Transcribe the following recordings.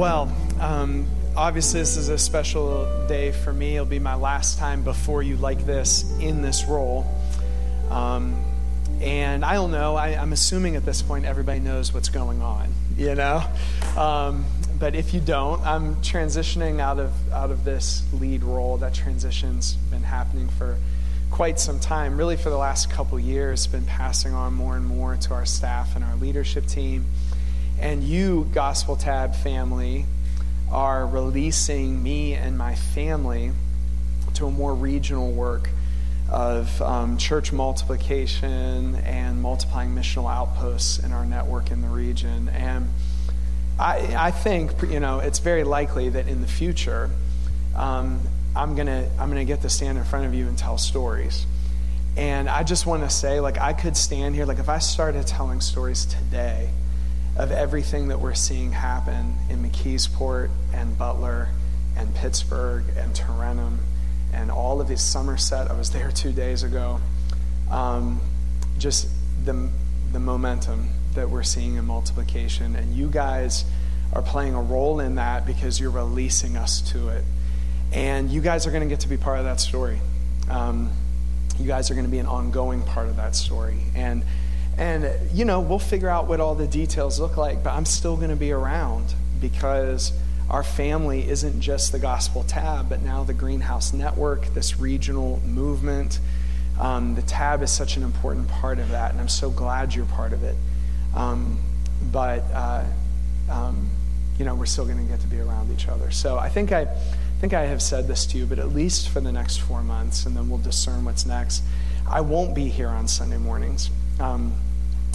Well, obviously this is a special day for me. It'll be my last time before you like this in this role. And I don't know, I'm assuming at this point everybody knows what's going on, you know? But if you don't, I'm transitioning out of this lead role. That transition's been happening for quite some time, really for the last couple years, been passing on more and more to our staff and our leadership team. And you, Gospel Tab family, are releasing me and my family to a more regional work of church multiplication and multiplying missional outposts in our network in the region. And I think, you know, it's very likely that in the future, I'm gonna get to stand in front of you and tell stories. And I just want to say, like, I could stand here, like, if I started telling stories today of everything that we're seeing happen in McKeesport and Butler and Pittsburgh and Tarentum and all of these, Somerset, I was there 2 days ago, just the momentum that we're seeing in multiplication. And you guys are playing a role in that because you're releasing us to it. And you guys are going to get to be part of that story. You guys are going to be an ongoing part of that story. And you know, we'll figure out what all the details look like, but I'm still going to be around because our family isn't just the Gospel Tab, but now the Greenhouse Network, this regional movement. The Tab is such an important part of that, and I'm so glad you're part of it. You know, we're still going to get to be around each other. So I think I have said this to you, but at least for the next 4 months, and then we'll discern what's next. I won't be here on Sunday mornings,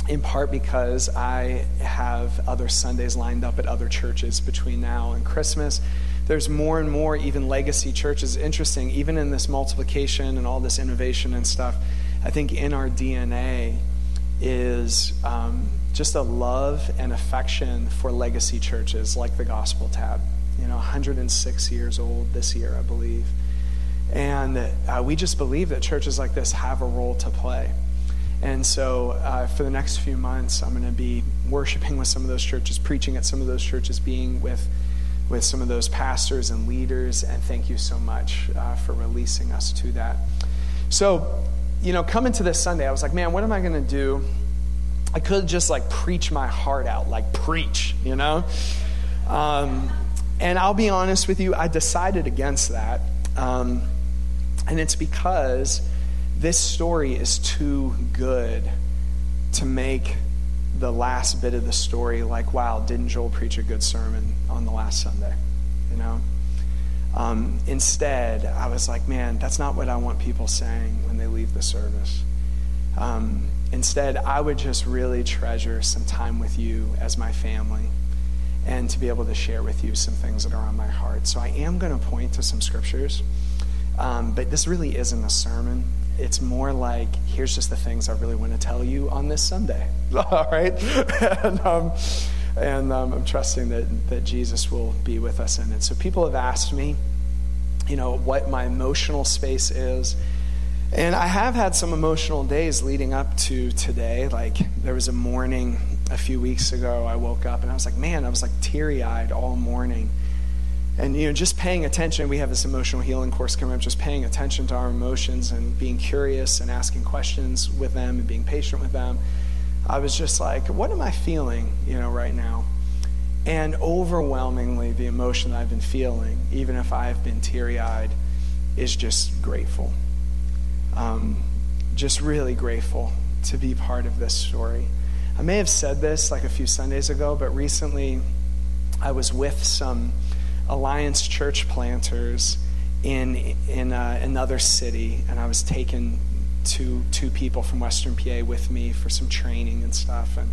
in part because I have other Sundays lined up at other churches between now and Christmas. There's more and more even legacy churches. Interesting, even in this multiplication and all this innovation and stuff, I think in our DNA is just a love and affection for legacy churches like the Gospel Tab. You know, 106 years old this year, I believe. And we just believe that churches like this have a role to play. And so for the next few months, I'm going to be worshiping with some of those churches, preaching at some of those churches, being with some of those pastors and leaders. And thank you so much for releasing us to that. So, you know, coming to this Sunday, I was like, man, what am I going to do? I could just, like, preach my heart out, like preach, you know? And I'll be honest with you, I decided against that. And it's because this story is too good to make the last bit of the story like, wow, didn't Joel preach a good sermon on the last Sunday, you know? Instead, I was like, man, that's not what I want people saying when they leave the service. Instead, I would just really treasure some time with you as my family, and to be able to share with you some things that are on my heart. So I am going to point to some scriptures, but this really isn't a sermon. It's more like, here's just the things I really want to tell you on this Sunday, all right? And I'm trusting that Jesus will be with us in it. So people have asked me, you know, what my emotional space is. And I have had some emotional days leading up to today. Like, there was a morning a few weeks ago, I woke up and I was like, man, I was like teary-eyed all morning. And, you know, just paying attention. We have this emotional healing course coming up, just paying attention to our emotions and being curious and asking questions with them and being patient with them. I was just like, what am I feeling, you know, right now? And overwhelmingly, the emotion that I've been feeling, even if I've been teary-eyed, is just grateful. Just really grateful to be part of this story. I may have said this like a few Sundays ago, but recently I was with some Alliance Church planters in another city, and I was taking two people from Western PA with me for some training and stuff. And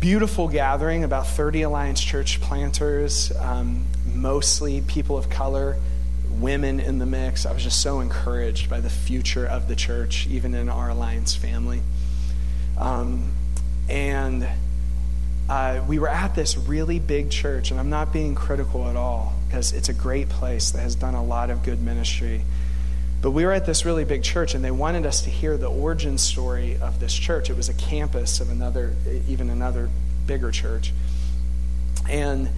beautiful gathering, about 30 Alliance Church planters, mostly people of color, women in the mix. I was just so encouraged by the future of the church, even in our Alliance family. And we were at this really big church, and I'm not being critical at all because it's a great place that has done a lot of good ministry. But we were at this really big church, and they wanted us to hear the origin story of this church. It was a campus of another bigger church. And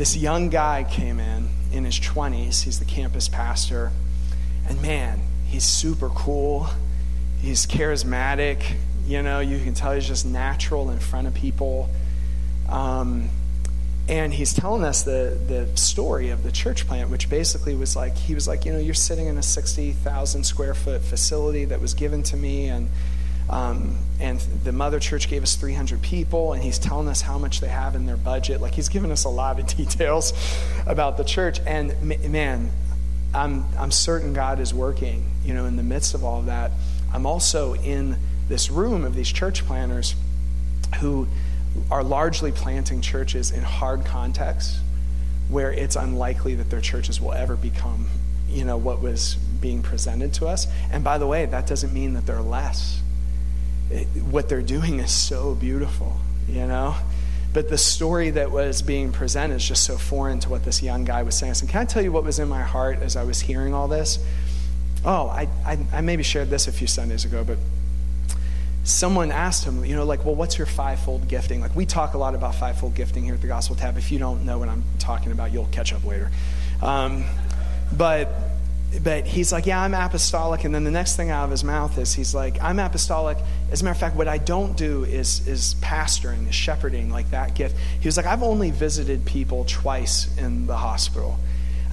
This young guy came in his 20s. He's the campus pastor. And man, he's super cool. He's charismatic. You know, you can tell he's just natural in front of people. And he's telling us the story of the church plant, which basically was like, he was like, you know, you're sitting in a 60,000 square foot facility that was given to me, and the mother church gave us 300 people, and he's telling us how much they have in their budget. Like, he's given us a lot of details about the church. And man, I'm certain God is working, you know, in the midst of all of that. I'm also in this room of these church planters who are largely planting churches in hard contexts where it's unlikely that their churches will ever become, you know, what was being presented to us. And by the way, that doesn't mean that they're less. What they're doing is so beautiful, you know? But the story that was being presented is just so foreign to what this young guy was saying. So can I tell you what was in my heart as I was hearing all this? Oh, I maybe shared this a few Sundays ago, but someone asked him, you know, like, well, what's your fivefold gifting? Like, we talk a lot about fivefold gifting here at the Gospel Tab. If you don't know what I'm talking about, you'll catch up later. But he's like, yeah, I'm apostolic. And then the next thing out of his mouth is he's like, I'm apostolic. As a matter of fact, what I don't do is pastoring, is shepherding, like that gift. He was like, I've only visited people twice in the hospital.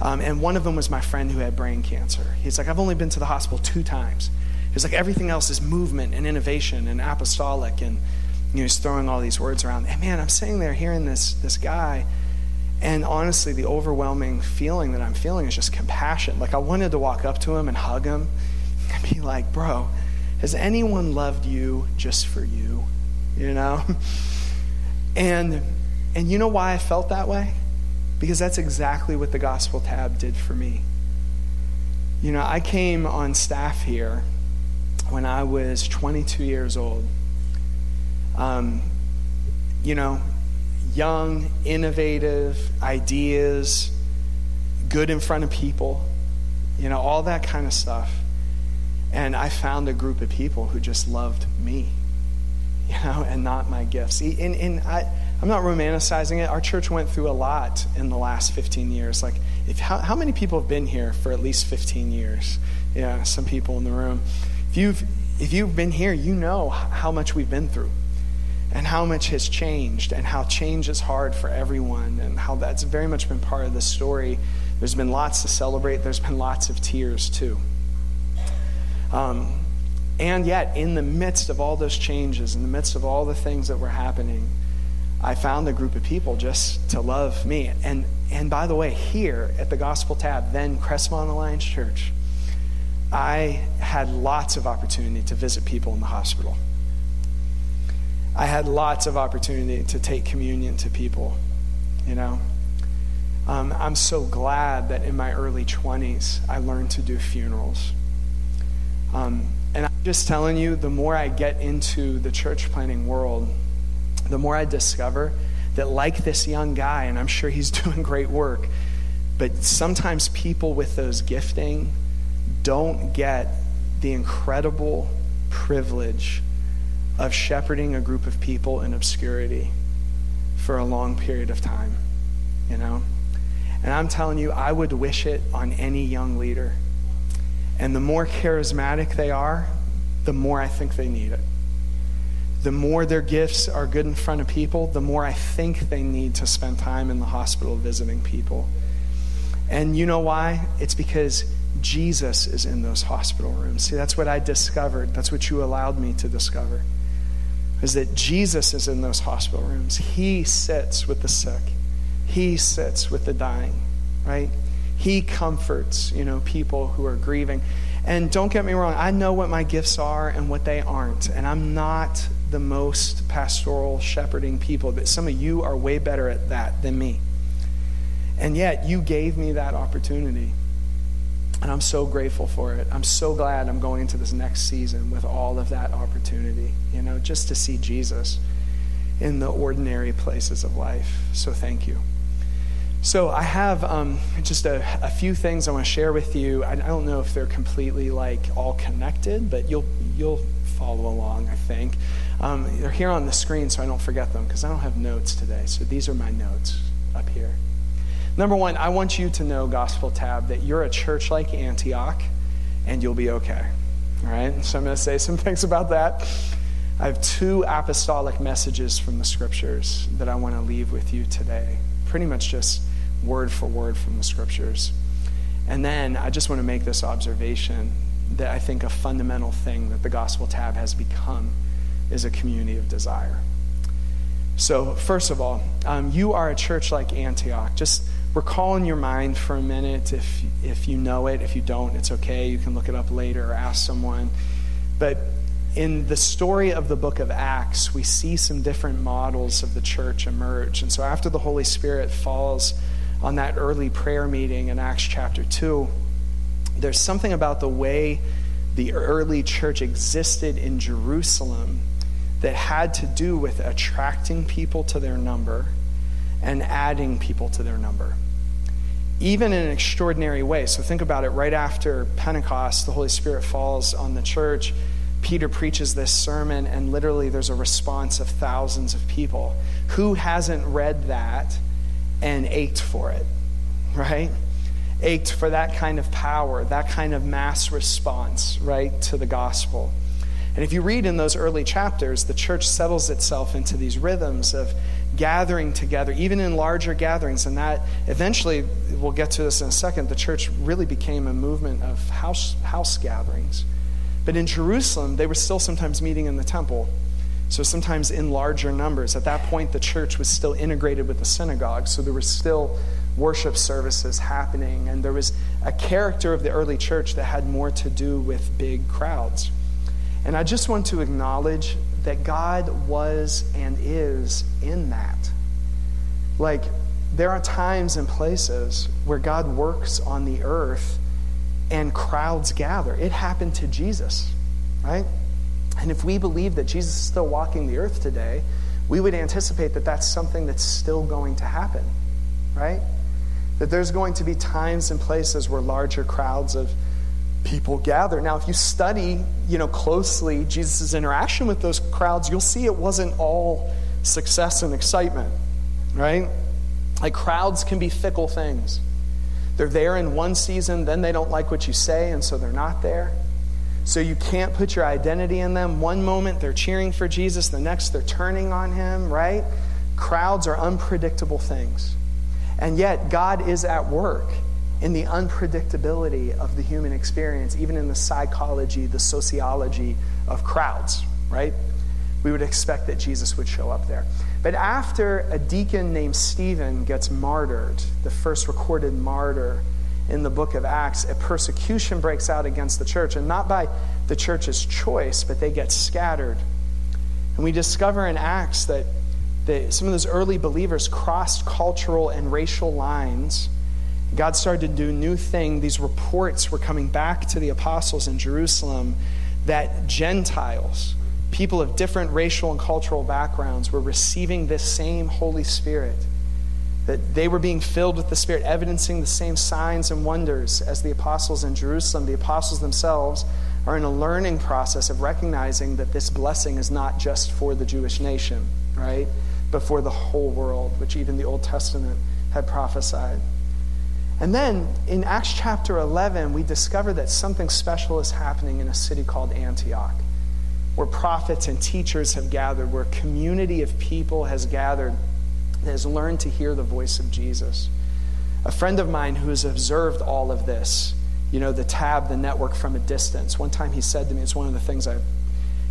And one of them was my friend who had brain cancer. He's like, I've only been to the hospital 2 times. He's like, everything else is movement and innovation and apostolic. And, you know, he's throwing all these words around. And man, I'm sitting there hearing this guy. And honestly, the overwhelming feeling that I'm feeling is just compassion. Like, I wanted to walk up to him and hug him and be like, bro, has anyone loved you just for you? You know? And you know why I felt that way? Because that's exactly what the Gospel Tab did for me. You know, I came on staff here when I was 22 years old. You know, young, innovative ideas, good in front of people, you know, all that kind of stuff. And I found a group of people who just loved me, you know, and not my gifts. I'm not romanticizing it. Our church went through a lot in the last 15 years. Like, how many people have been here for at least 15 years? Yeah, some people in the room. If you've been here, you know how much we've been through and how much has changed and how change is hard for everyone and how that's very much been part of the story. There's been lots to celebrate. There's been lots of tears, too. And yet, in the midst of all those changes, in the midst of all the things that were happening, I found a group of people just to love me. And by the way, here at the Gospel Tab, then Crestmont Alliance Church, I had lots of opportunity to visit people in the hospital. I had lots of opportunity to take communion to people, you know. I'm so glad that in my early 20s, I learned to do funerals. And I'm just telling you, the more I get into the church planting world, the more I discover that, like this young guy, and I'm sure he's doing great work, but sometimes people with those gifting don't get the incredible privilege of shepherding a group of people in obscurity for a long period of time, you know? And I'm telling you, I would wish it on any young leader. And the more charismatic they are, the more I think they need it. The more their gifts are good in front of people, the more I think they need to spend time in the hospital visiting people. And you know why? It's because Jesus is in those hospital rooms. See, that's what I discovered. That's what you allowed me to discover, is that Jesus is in those hospital rooms. He sits with the sick. He sits with the dying, right? He comforts, you know, people who are grieving. And don't get me wrong, I know what my gifts are and what they aren't. And I'm not the most pastoral shepherding people. But some of you are way better at that than me. And yet, you gave me that opportunity. And I'm so grateful for it. I'm so glad I'm going into this next season with all of that opportunity, you know, just to see Jesus in the ordinary places of life. So thank you. So I have just a few things I want to share with you. I don't know if they're completely like all connected, but you'll follow along, I think. They're here on the screen so I don't forget them because I don't have notes today. So these are my notes up here. Number one, I want you to know, Gospel Tab, that you're a church like Antioch, and you'll be okay. All right? So I'm going to say some things about that. I have two apostolic messages from the Scriptures that I want to leave with you today. Pretty much just word for word from the Scriptures. And then I just want to make this observation that I think a fundamental thing that the Gospel Tab has become is a community of desire. So first of all, you are a church like Antioch. Just recall in your mind for a minute, if you know it. If you don't, it's okay. You can look it up later or ask someone. But in the story of the book of Acts, we see some different models of the church emerge. And so after the Holy Spirit falls on that early prayer meeting in Acts chapter 2, there's something about the way the early church existed in Jerusalem that had to do with attracting people to their number and adding people to their number, even in an extraordinary way. So think about it. Right after Pentecost, the Holy Spirit falls on the church. Peter preaches this sermon, and literally there's a response of thousands of people. Who hasn't read that and ached for it, right? Ached for that kind of power, that kind of mass response, right, to the gospel. And if you read in those early chapters, the church settles itself into these rhythms of gathering together, even in larger gatherings. And that eventually, we'll get to this in a second, the church really became a movement of house gatherings. But in Jerusalem, they were still sometimes meeting in the temple. So sometimes in larger numbers. At that point, the church was still integrated with the synagogue. So there were still worship services happening. And there was a character of the early church that had more to do with big crowds. And I just want to acknowledge that God was and is in that. Like, there are times and places where God works on the earth and crowds gather. It happened to Jesus, right? And if we believe that Jesus is still walking the earth today, we would anticipate that that's something that's still going to happen, right? That there's going to be times and places where larger crowds of people gather. Now, if you study, closely Jesus' interaction with those crowds, you'll see it wasn't all success and excitement, right? Like, crowds can be fickle things. They're there in one season, then they don't like what you say, and so they're not there. So you can't put your identity in them. One moment they're cheering for Jesus, the next they're turning on him, right? Crowds are unpredictable things. And yet, God is at work in the unpredictability of the human experience, even in the psychology, the sociology of crowds, right? We would expect that Jesus would show up there. But after a deacon named Stephen gets martyred, the first recorded martyr in the book of Acts, a persecution breaks out against the church, and not by the church's choice, but they get scattered. And we discover in Acts that some of those early believers crossed cultural and racial lines. God started to do a new thing. These reports were coming back to the apostles in Jerusalem that Gentiles, people of different racial and cultural backgrounds, were receiving this same Holy Spirit, that they were being filled with the Spirit, evidencing the same signs and wonders as the apostles in Jerusalem. The apostles themselves are in a learning process of recognizing that this blessing is not just for the Jewish nation, right, but for the whole world, which even the Old Testament had prophesied. And then, in Acts chapter 11, we discover that something special is happening in a city called Antioch, where prophets and teachers have gathered, where a community of people has gathered that has learned to hear the voice of Jesus. A friend of mine who has observed all of this, the Tab, the network, from a distance, one time he said to me, it's one of the things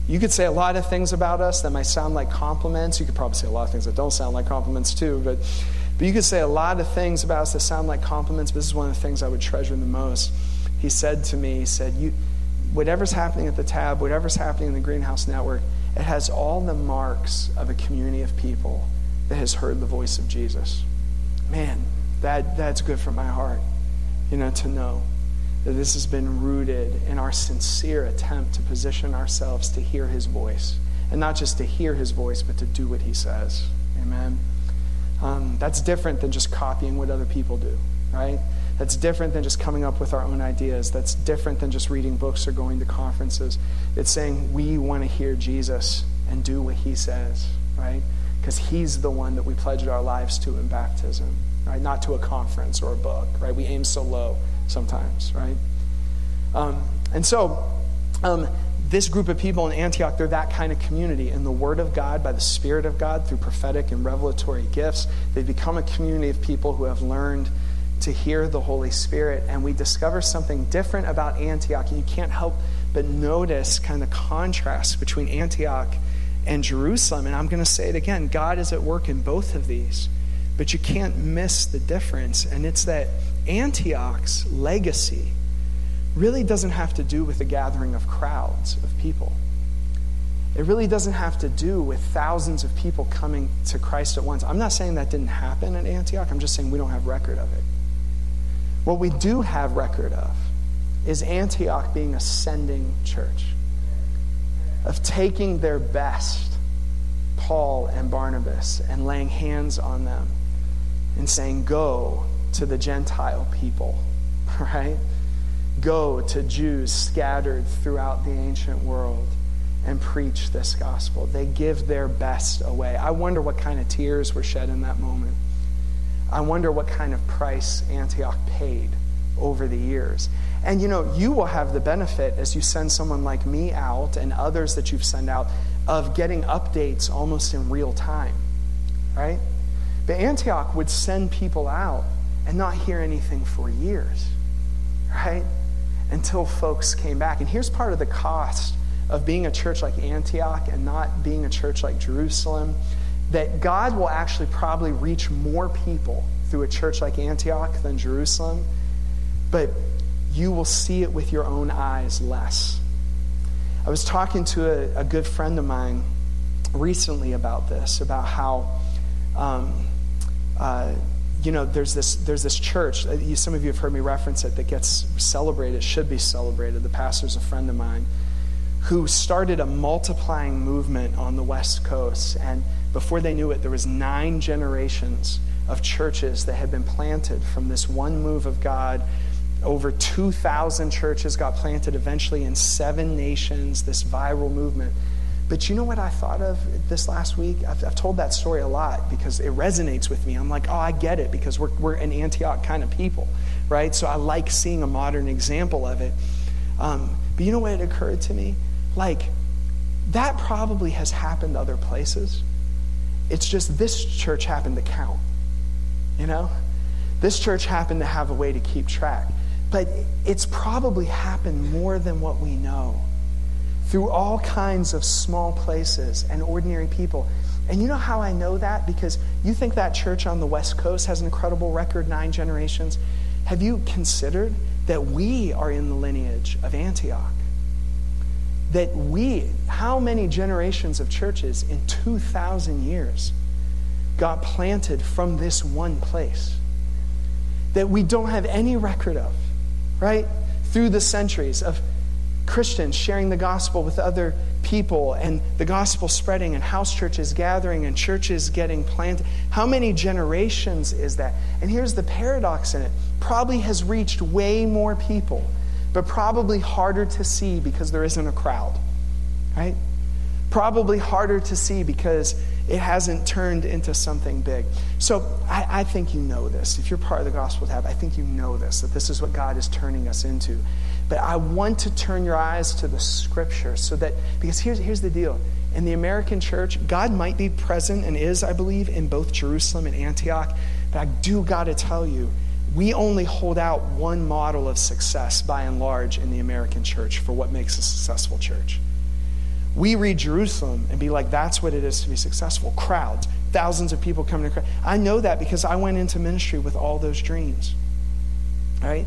you could say a lot of things about us that might sound like compliments. You could probably say a lot of things that don't sound like compliments too, but you could say a lot of things about us that sound like compliments, but this is one of the things I would treasure the most. He said to me, whatever's happening at the Tab, whatever's happening in the Greenhouse Network, it has all the marks of a community of people that has heard the voice of Jesus. Man, that's good for my heart, to know that this has been rooted in our sincere attempt to position ourselves to hear his voice. And not just to hear his voice, but to do what he says. Amen. That's different than just copying what other people do, right? That's different than just coming up with our own ideas. That's different than just reading books or going to conferences. It's saying we want to hear Jesus and do what he says, right? Because he's the one that we pledged our lives to in baptism. right? Not to a conference or a book, right? We aim so low sometimes, right? And so this group of people in Antioch, they're that kind of community. In the Word of God, by the Spirit of God, through prophetic and revelatory gifts, they've become a community of people who have learned to hear the Holy Spirit. And we discover something different about Antioch. And you can't help but notice kind of contrast between Antioch and Jerusalem. And I'm going to say it again, God is at work in both of these. But you can't miss the difference. And it's that Antioch's legacy really doesn't have to do with the gathering of crowds of people. It really doesn't have to do with thousands of people coming to Christ at once. I'm not saying that didn't happen at Antioch. I'm just saying we don't have record of it. What we do have record of is Antioch being a sending church, of taking their best, Paul and Barnabas, and laying hands on them and saying, go to the Gentile people, right? Go to Jews scattered throughout the ancient world and preach this gospel. They give their best away. I wonder what kind of tears were shed in that moment. I wonder what kind of price Antioch paid over the years. And you know, you will have the benefit as you send someone like me out and others that you've sent out of getting updates almost in real time, right? But Antioch would send people out and not hear anything for years, right? Until folks came back. And here's part of the cost of being a church like Antioch and not being a church like Jerusalem, that God will actually probably reach more people through a church like Antioch than Jerusalem, but you will see it with your own eyes less. I was talking to a good friend of mine recently about this, about how, there's this church, some of you have heard me reference it, that gets celebrated, should be celebrated. The pastor's a friend of mine who started a multiplying movement on the West Coast. And before they knew it, there was 9 generations of churches that had been planted from this one move of God. Over 2,000 churches got planted eventually in 7 nations, this viral movement. But you know what I thought of this last week? I've told that story a lot because it resonates with me. I'm like, oh, I get it, because we're an Antioch kind of people, right? So I like seeing a modern example of it. But you know what it occurred to me? Like, that probably has happened other places. It's just this church happened to count, you know? This church happened to have a way to keep track. But it's probably happened more than what we know, through all kinds of small places and ordinary people. And you know how I know that? Because you think that church on the West Coast has an incredible record, 9 generations. Have you considered that we are in the lineage of Antioch? That we, how many generations of churches in 2,000 years got planted from this one place that we don't have any record of, right? Through the centuries of Christians sharing the gospel with other people and the gospel spreading and house churches gathering and churches getting planted. How many generations is that? And here's the paradox in it. Probably has reached way more people, but probably harder to see because there isn't a crowd, right? Probably harder to see because it hasn't turned into something big. So I think you know this. If you're part of the Gospel Tab, I think you know this, that this is what God is turning us into. But I want to turn your eyes to the Scripture so that, because here's the deal. In the American church, God might be present and is, I believe, in both Jerusalem and Antioch. But I do got to tell you, we only hold out one model of success by and large in the American church for what makes a successful church. We read Jerusalem and be like, that's what it is to be successful. Crowds, thousands of people coming to Christ. I know that because I went into ministry with all those dreams, right?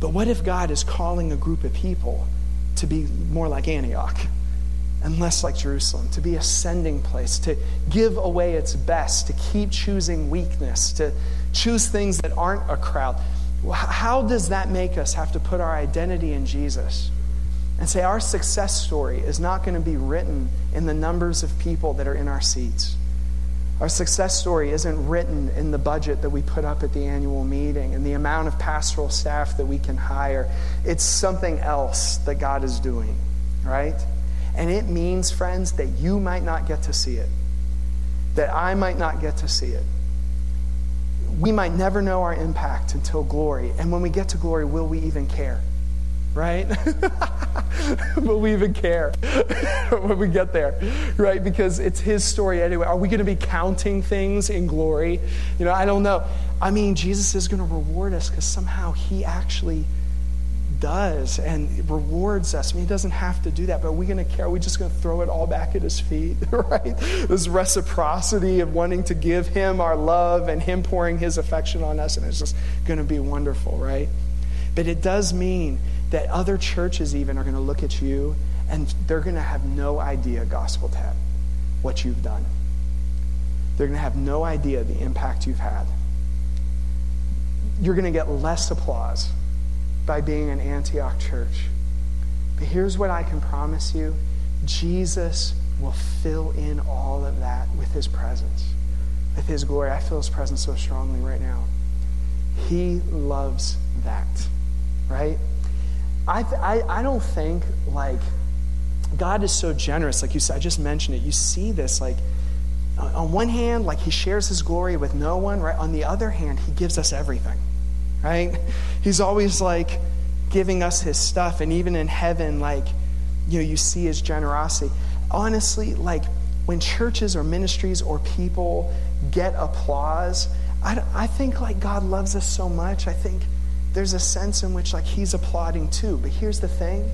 But what if God is calling a group of people to be more like Antioch and less like Jerusalem, to be a sending place, to give away its best, to keep choosing weakness, to choose things that aren't a crowd? How does that make us have to put our identity in Jesus and say our success story is not going to be written in the numbers of people that are in our seats? Our success story isn't written in the budget that we put up at the annual meeting and the amount of pastoral staff that we can hire. It's something else that God is doing, right? And it means, friends, that you might not get to see it, that I might not get to see it. we might never know our impact until glory. And when we get to glory, will we even care? Right? Will we even care when we get there? Right? Because it's his story anyway. Are we going to be counting things in glory? You know, I don't know. I mean, Jesus is going to reward us because somehow he actually does and rewards us. I mean, he doesn't have to do that, but are we going to care? Are we just going to throw it all back at his feet? Right? This reciprocity of wanting to give him our love and him pouring his affection on us, and it's just going to be wonderful, right? But it does mean that other churches even are going to look at you and they're going to have no idea, Gospel Tab, what you've done. They're going to have no idea the impact you've had. You're going to get less applause by being an Antioch church. But here's what I can promise you. Jesus will fill in all of that with his presence, with his glory. I feel his presence so strongly right now. He loves that, right? I don't think, like, God is so generous. Like you said, I just mentioned it. You see this, like, on one hand, like, he shares his glory with no one, right? On the other hand, he gives us everything, right? He's always, like, giving us his stuff. And even in heaven, like, you know, you see his generosity. Honestly, like, when churches or ministries or people get applause, I think, like, God loves us so much. I think there's a sense in which, like, he's applauding too. But here's the thing.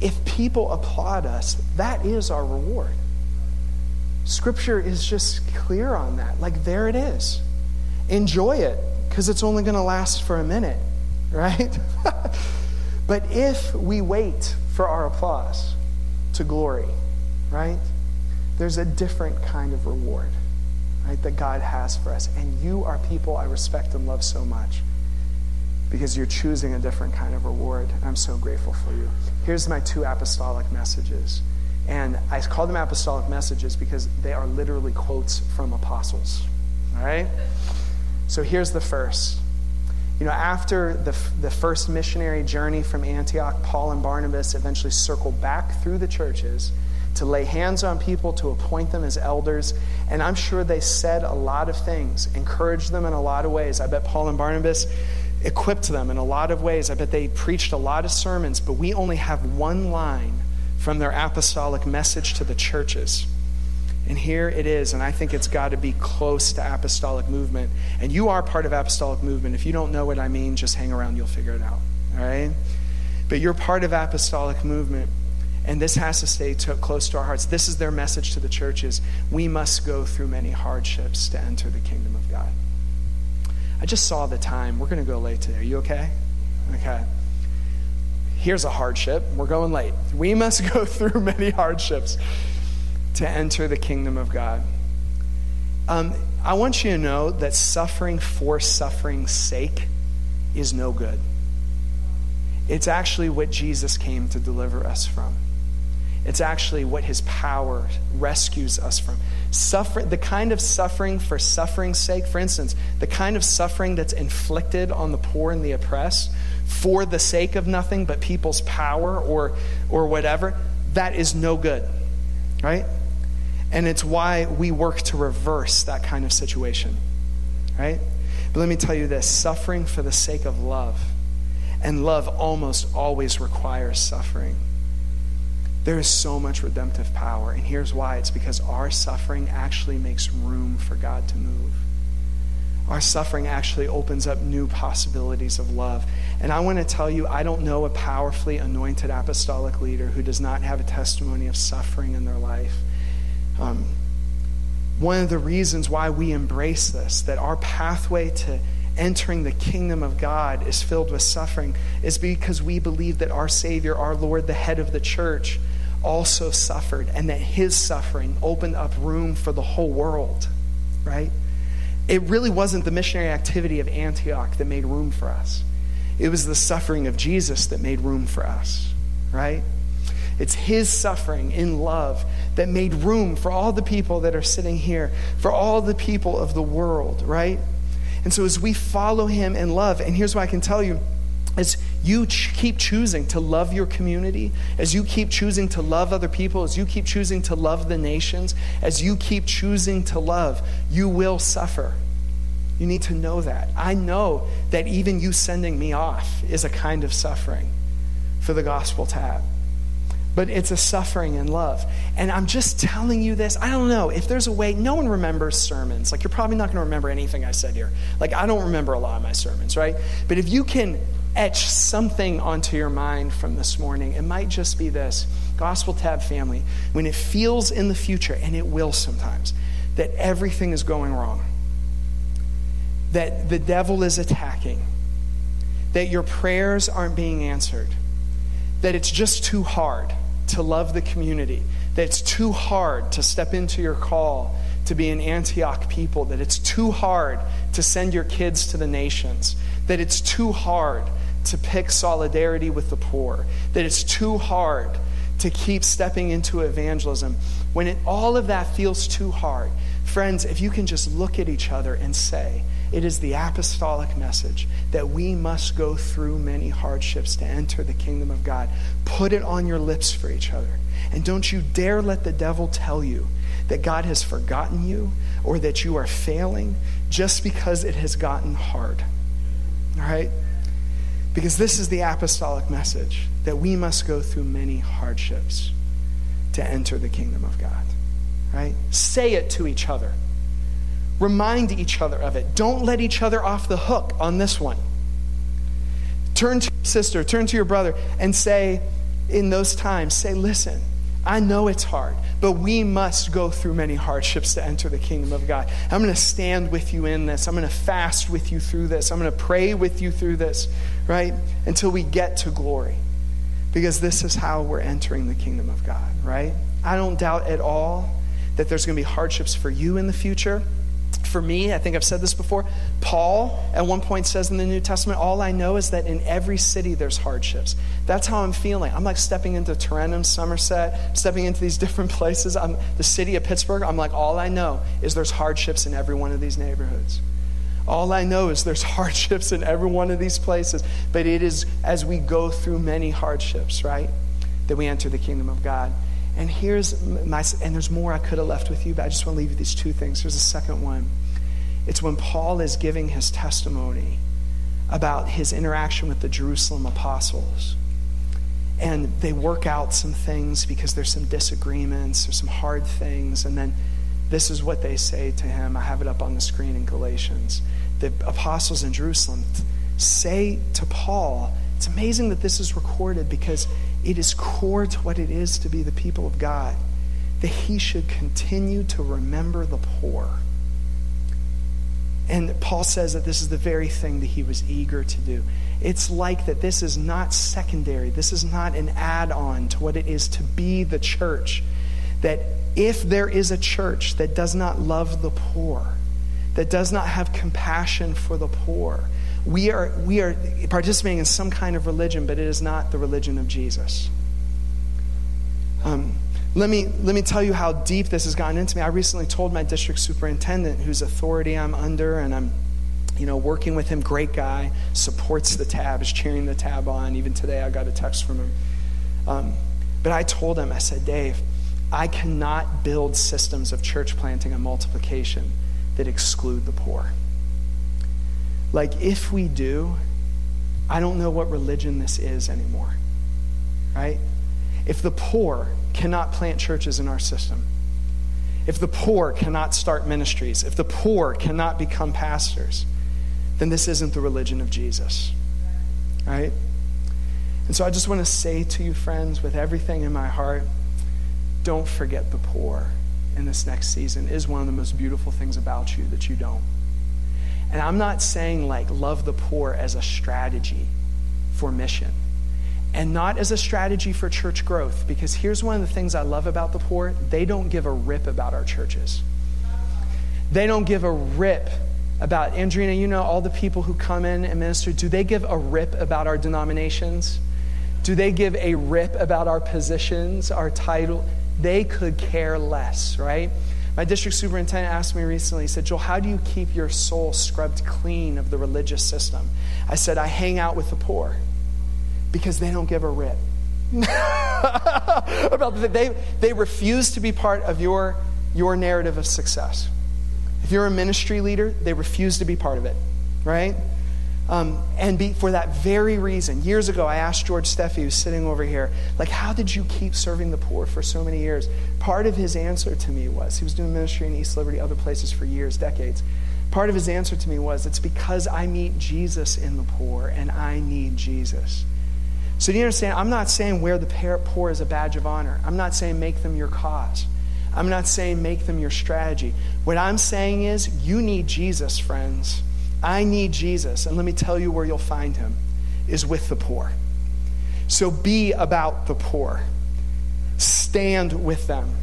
If people applaud us, that is our reward. Scripture is just clear on that. Like, there it is. Enjoy it, because it's only going to last for a minute, right? But if we wait for our applause to glory, right, there's a different kind of reward, right, that God has for us. And you are people I respect and love so much, because you're choosing a different kind of reward. I'm so grateful for you. Here's my two apostolic messages. And I call them apostolic messages because they are literally quotes from apostles. All right? So here's the first. You know, after the first missionary journey from Antioch, Paul and Barnabas eventually circle back through the churches to lay hands on people, to appoint them as elders. And I'm sure they said a lot of things, encouraged them in a lot of ways. I bet Paul and Barnabas equipped them in a lot of ways. I bet they preached a lot of sermons, but we only have one line from their apostolic message to the churches. And here it is, and I think it's got to be close to apostolic movement. And you are part of apostolic movement. If you don't know what I mean, just hang around, you'll figure it out. All right? But you're part of apostolic movement, and this has to stay close to our hearts. This is their message to the churches. We must go through many hardships to enter the kingdom of God. I just saw the time. We're going to go late today. Are you okay? Okay. Here's a hardship. We're going late. We must go through many hardships to enter the kingdom of God. I want you to know that suffering for suffering's sake is no good. It's actually what Jesus came to deliver us from. It's actually what his power rescues us from. Suffering, the kind of suffering for suffering's sake, for instance, the kind of suffering that's inflicted on the poor and the oppressed for the sake of nothing but people's power or whatever, that is no good, right? And it's why we work to reverse that kind of situation, right? But let me tell you this, suffering for the sake of love, and love almost always requires suffering. There is so much redemptive power, and here's why. It's because our suffering actually makes room for God to move. Our suffering actually opens up new possibilities of love. And I want to tell you, I don't know a powerfully anointed apostolic leader who does not have a testimony of suffering in their life. One of the reasons why we embrace this, that our pathway to entering the kingdom of God is filled with suffering, is because we believe that our Savior, our Lord, the head of the church, also suffered, and that his suffering opened up room for the whole world, right? It really wasn't the missionary activity of Antioch that made room for us. It was the suffering of Jesus that made room for us, right? It's his suffering in love that made room for all the people that are sitting here, for all the people of the world, right? And so as we follow him in love, and here's what I can tell you, as you keep choosing to love your community, as you keep choosing to love other people, as you keep choosing to love the nations, as you keep choosing to love, you will suffer. You need to know that. I know that even you sending me off is a kind of suffering for the Gospel Tab. But it's a suffering in love. And I'm just telling you this. I don't know. If there's a way, no one remembers sermons. Like, you're probably not going to remember anything I said here. Like, I don't remember a lot of my sermons, right? But if you can etch something onto your mind from this morning, it might just be this. Gospel Tab family, when it feels in the future, and it will sometimes, that everything is going wrong, that the devil is attacking, that your prayers aren't being answered, that it's just too hard to love the community, that it's too hard to step into your call to be an Antioch people, that it's too hard to send your kids to the nations, that it's too hard to pick solidarity with the poor, that it's too hard to keep stepping into evangelism. When all of that feels too hard, friends, if you can just look at each other and say, it is the apostolic message that we must go through many hardships to enter the kingdom of God. Put it on your lips for each other. And don't you dare let the devil tell you that God has forgotten you or that you are failing just because it has gotten hard. All right? Because this is the apostolic message that we must go through many hardships to enter the kingdom of God. Right? Say it to each other. Remind each other of it. Don't let each other off the hook on this one. Turn to your sister, turn to your brother, and say, in those times, say, listen, I know it's hard, but we must go through many hardships to enter the kingdom of God. I'm going to stand with you in this. I'm going to fast with you through this. I'm going to pray with you through this, right? Until we get to glory. Because this is how we're entering the kingdom of God, right? I don't doubt at all that there's going to be hardships for you in the future. For me, I think I've said this before, Paul at one point says in the New Testament, all I know is that in every city there's hardships. That's how I'm feeling. I'm like stepping into Tarentum, Somerset, stepping into these different places. The city of Pittsburgh, I'm like, all I know is there's hardships in every one of these neighborhoods. All I know is there's hardships in every one of these places. But it is as we go through many hardships, right, that we enter the kingdom of God. And there's more I could have left with you, but I just want to leave you these two things. Here's the second one. It's when Paul is giving his testimony about his interaction with the Jerusalem apostles. And they work out some things because there's some disagreements, there's some hard things. And then this is what they say to him. I have it up on the screen in Galatians. The apostles in Jerusalem say to Paul, it's amazing that this is recorded because it is core to what it is to be the people of God, that he should continue to remember the poor. And Paul says that this is the very thing that he was eager to do. It's like that this is not secondary. This is not an add-on to what it is to be the church. That if there is a church that does not love the poor, that does not have compassion for the poor, we are participating in some kind of religion, but it is not the religion of Jesus. Let me tell you how deep this has gotten into me. I recently told my district superintendent, whose authority I'm under, and I'm working with him, great guy, supports the tab, is cheering the tab on. Even today I got a text from him. But I told him, I said, Dave, I cannot build systems of church planting and multiplication that exclude the poor. Like, if we do, I don't know what religion this is anymore, right? If the poor cannot plant churches in our system, if the poor cannot start ministries, if the poor cannot become pastors, then this isn't the religion of Jesus, right? And so I just want to say to you, friends, with everything in my heart, don't forget the poor in this next season. It is one of the most beautiful things about you that you don't. And I'm not saying, like, love the poor as a strategy for mission and not as a strategy for church growth, because here's one of the things I love about the poor. They don't give a rip about our churches. They don't give a rip about, Andrina, all the people who come in and minister, do they give a rip about our denominations? Do they give a rip about our positions, our title? They could care less, right? My district superintendent asked me recently, he said, Joel, how do you keep your soul scrubbed clean of the religious system? I said, I hang out with the poor because they don't give a rip. They refuse to be part of your narrative of success. If you're a ministry leader, they refuse to be part of it, right? For that very reason, years ago, I asked George Steffi, who's sitting over here, like, how did you keep serving the poor for so many years? Part of his answer to me was, he was doing ministry in East Liberty, other places for years, decades. Part of his answer to me was, it's because I meet Jesus in the poor, and I need Jesus. So do you understand? I'm not saying wear the poor as a badge of honor. I'm not saying make them your cause. I'm not saying make them your strategy. What I'm saying is, you need Jesus, friends. I need Jesus. And let me tell you where you'll find him, is with the poor. So be about the poor. Stand with them.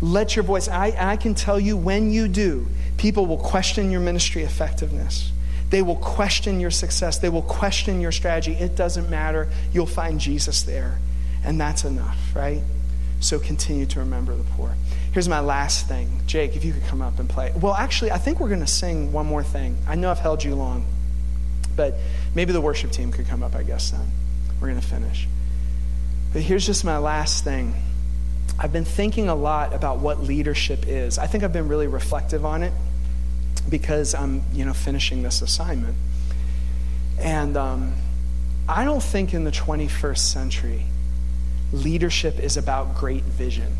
Let your voice, I can tell you, when you do, people will question your ministry effectiveness. They will question your success. They will question your strategy. It doesn't matter. You'll find Jesus there. And that's enough, right? So continue to remember the poor. Here's my last thing. Jake, if you could come up and play. Well, actually, I think we're going to sing one more thing. I know I've held you long, but maybe the worship team could come up, I guess, then. We're going to finish. But here's just my last thing. I've been thinking a lot about what leadership is. I think I've been really reflective on it because I'm, finishing this assignment. And I don't think in the 21st century leadership is about great vision.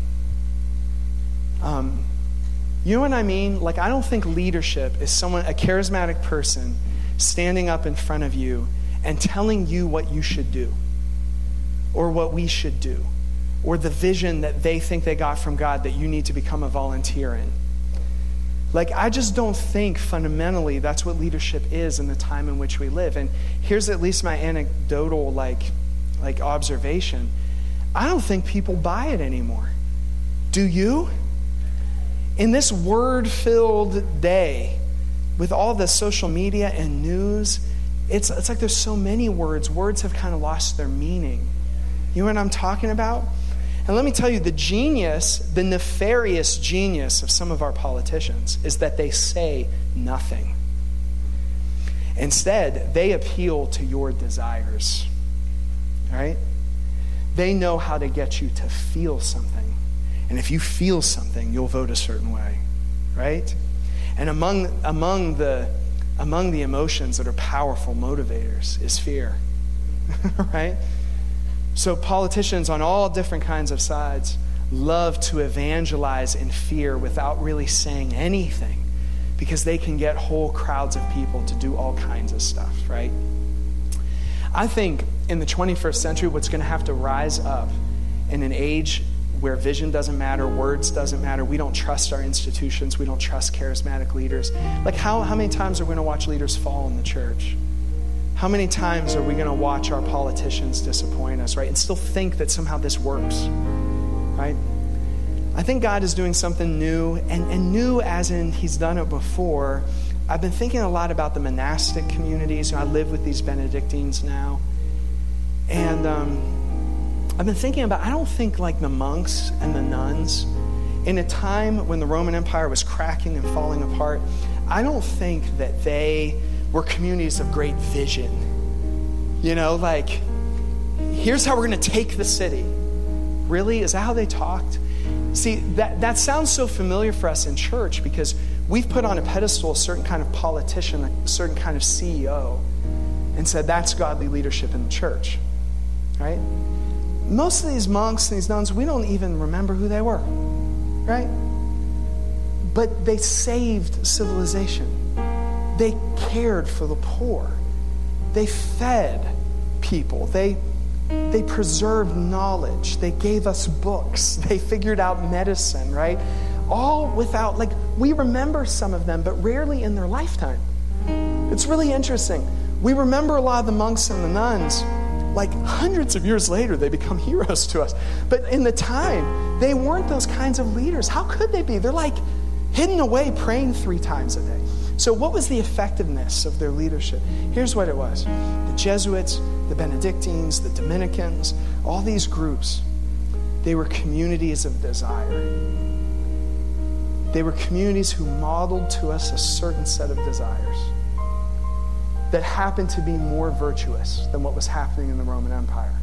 You know what I mean? Like, I don't think leadership is a charismatic person standing up in front of you and telling you what you should do or what we should do or the vision that they think they got from God that you need to become a volunteer in. Like, I just don't think fundamentally that's what leadership is in the time in which we live. And here's at least my anecdotal, like observation. I don't think people buy it anymore. Do you? In this word-filled day, with all the social media and news, it's like there's so many words. Words have kind of lost their meaning. You know what I'm talking about? And let me tell you, the nefarious genius of some of our politicians is that they say nothing. Instead, they appeal to your desires. All right? They know how to get you to feel something. And if you feel something, you'll vote a certain way, right? And among the emotions that are powerful motivators is fear, right? So politicians on all different kinds of sides love to evangelize in fear without really saying anything because they can get whole crowds of people to do all kinds of stuff, right? I think in the 21st century, what's going to have to rise up in an age where vision doesn't matter, words doesn't matter, we don't trust our institutions, we don't trust charismatic leaders. Like, how many times are we going to watch leaders fall in the church? How many times are we going to watch our politicians disappoint us, right? And still think that somehow this works, right? I think God is doing something new, and new as in he's done it before. I've been thinking a lot about the monastic communities. I live with these Benedictines now. And I've been thinking about, I don't think like the monks and the nuns, in a time when the Roman Empire was cracking and falling apart, I don't think that they were communities of great vision. Like, here's how we're going to take the city. Really? Is that how they talked? See, that sounds so familiar for us in church because we've put on a pedestal a certain kind of politician, a certain kind of CEO, and said that's godly leadership in the church, right? Most of these monks and these nuns, we don't even remember who they were, right? But they saved civilization. They cared for the poor. They fed people. They preserved knowledge. They gave us books. They figured out medicine, right? All without, like, we remember some of them, but rarely in their lifetime. It's really interesting. We remember a lot of the monks and the nuns. Like, hundreds of years later, they become heroes to us. But in the time, they weren't those kinds of leaders. How could they be? They're like hidden away praying 3 times a day. So what was the effectiveness of their leadership? Here's what it was. The Jesuits, the Benedictines, the Dominicans, all these groups, they were communities of desire. They were communities who modeled to us a certain set of desires that happened to be more virtuous than what was happening in the Roman Empire.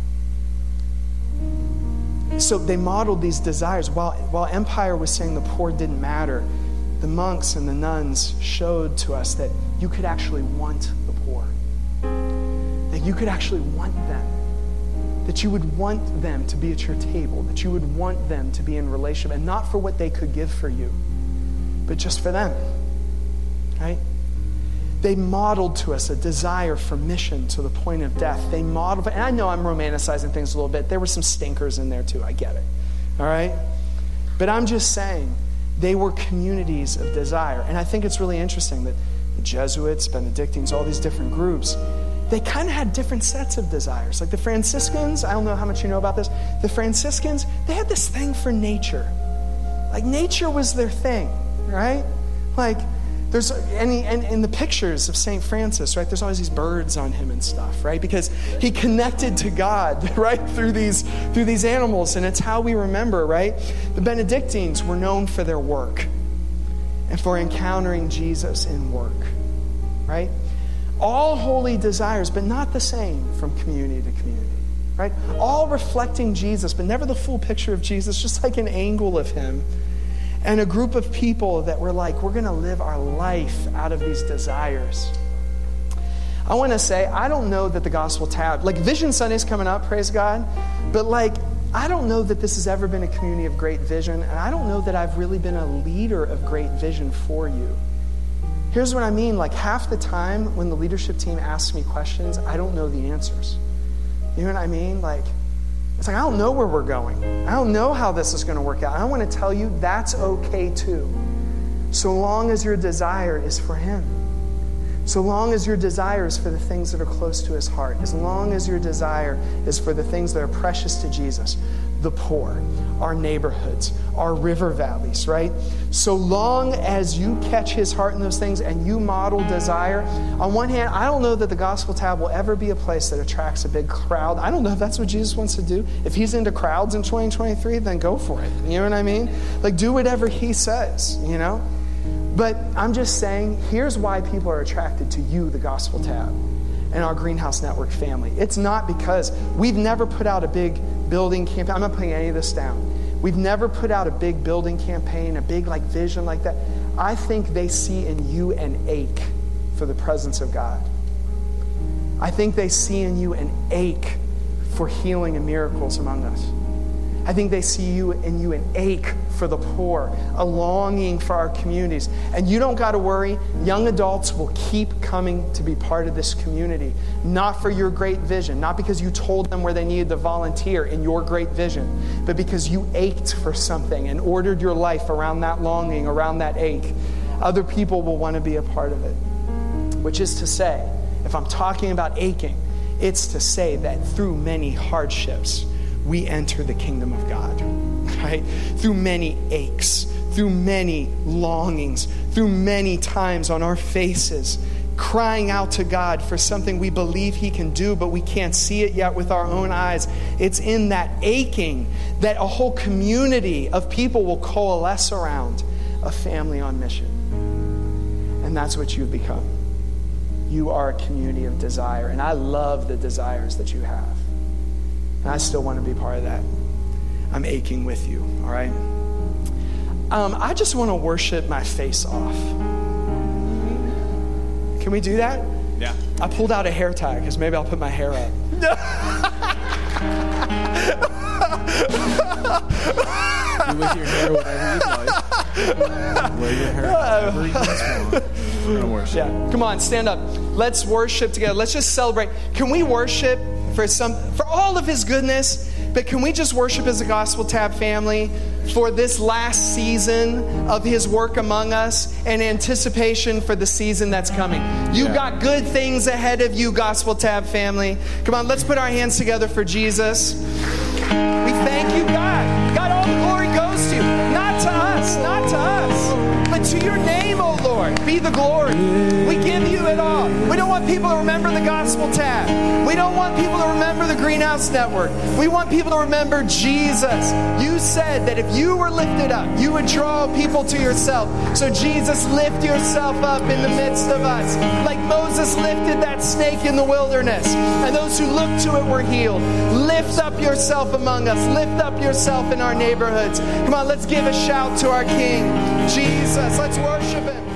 So they modeled these desires. While empire was saying the poor didn't matter, the monks and the nuns showed to us that you could actually want the poor, that you could actually want them, that you would want them to be at your table, that you would want them to be in relationship, and not for what they could give for you, but just for them, right? They modeled to us a desire for mission to the point of death. They modeled, and I know I'm romanticizing things a little bit. There were some stinkers in there too. I get it, all right? But I'm just saying they were communities of desire. And I think it's really interesting that the Jesuits, Benedictines, all these different groups, they kind of had different sets of desires. Like the Franciscans, I don't know how much you know about this. The Franciscans, they had this thing for nature. Like nature was their thing, right? Like, there's and in the pictures of St. Francis, right, there's always these birds on him and stuff, right? Because he connected to God, right, through these animals, and it's how we remember, right? The Benedictines were known for their work and for encountering Jesus in work, right? All holy desires, but not the same from community to community, right? All reflecting Jesus, but never the full picture of Jesus, just like an angle of him. And a group of people that were like, we're going to live our life out of these desires. I want to say, I don't know that the Gospel Tab, like Vision Sunday's coming up, praise God. But like, I don't know that this has ever been a community of great vision. And I don't know that I've really been a leader of great vision for you. Here's what I mean. Like half the time when the leadership team asks me questions, I don't know the answers. You know what I mean? Like, it's like, I don't know where we're going. I don't know how this is going to work out. I want to tell you that's okay too. So long as your desire is for him. So long as your desire is for the things that are close to his heart. As long as your desire is for the things that are precious to Jesus. The poor, our neighborhoods, our river valleys, right? So long as you catch his heart in those things and you model desire, on one hand, I don't know that the Gospel Tab will ever be a place that attracts a big crowd. I don't know if that's what Jesus wants to do. If he's into crowds in 2023, then go for it. You know what I mean? Like, do whatever he says, you know? But I'm just saying, here's why people are attracted to you, the Gospel Tab, and our Greenhouse Network family. It's not because we've never put out a big building campaign. I'm not putting any of this down. We've never put out a big building campaign, a big like vision like that. I think they see in you an ache for the presence of God. I think they see in you an ache for healing and miracles among us. I think they see in you an ache for the poor, a longing for our communities. And you don't got to worry. Young adults will keep coming to be part of this community, not for your great vision, not because you told them where they needed to volunteer in your great vision, but because you ached for something and ordered your life around that longing, around that ache. Other people will want to be a part of it, which is to say, if I'm talking about aching, it's to say that through many hardships, we enter the kingdom of God, right? Through many aches, through many longings, through many times on our faces, crying out to God for something we believe he can do, but we can't see it yet with our own eyes. It's in that aching that a whole community of people will coalesce around a family on mission. And that's what you've become. You are a community of desire, and I love the desires that you have. And I still want to be part of that. I'm aching with you, all right? I just want to worship my face off. Can we do that? Yeah. I pulled out a hair tie because maybe I'll put my hair up. You with your hair whatever you'd like. Wear your hair whatever you want. We're going to worship. Yeah. Come on, stand up. Let's worship together. Let's just celebrate. Can we worship for all of his goodness, but can we just worship as a Gospel Tab family for this last season of his work among us and anticipation for the season that's coming? You've got good things ahead of you, Gospel Tab family. Come on, let's put our hands together for Jesus. We thank you, God. God, all the glory goes to you. Not to us, but to your name, O Lord, be the glory. We give you it all. We don't want people to remember the Gospel Tab. We don't want people to remember the Greenhouse Network. We want people to remember Jesus. You said that if you were lifted up, you would draw people to yourself. So Jesus, lift yourself up in the midst of us. Like Moses lifted that snake in the wilderness, and those who looked to it were healed. Lift up yourself among us. Lift up yourself in our neighborhoods. Come on, let's give a shout to our King. Jesus. Let's worship him.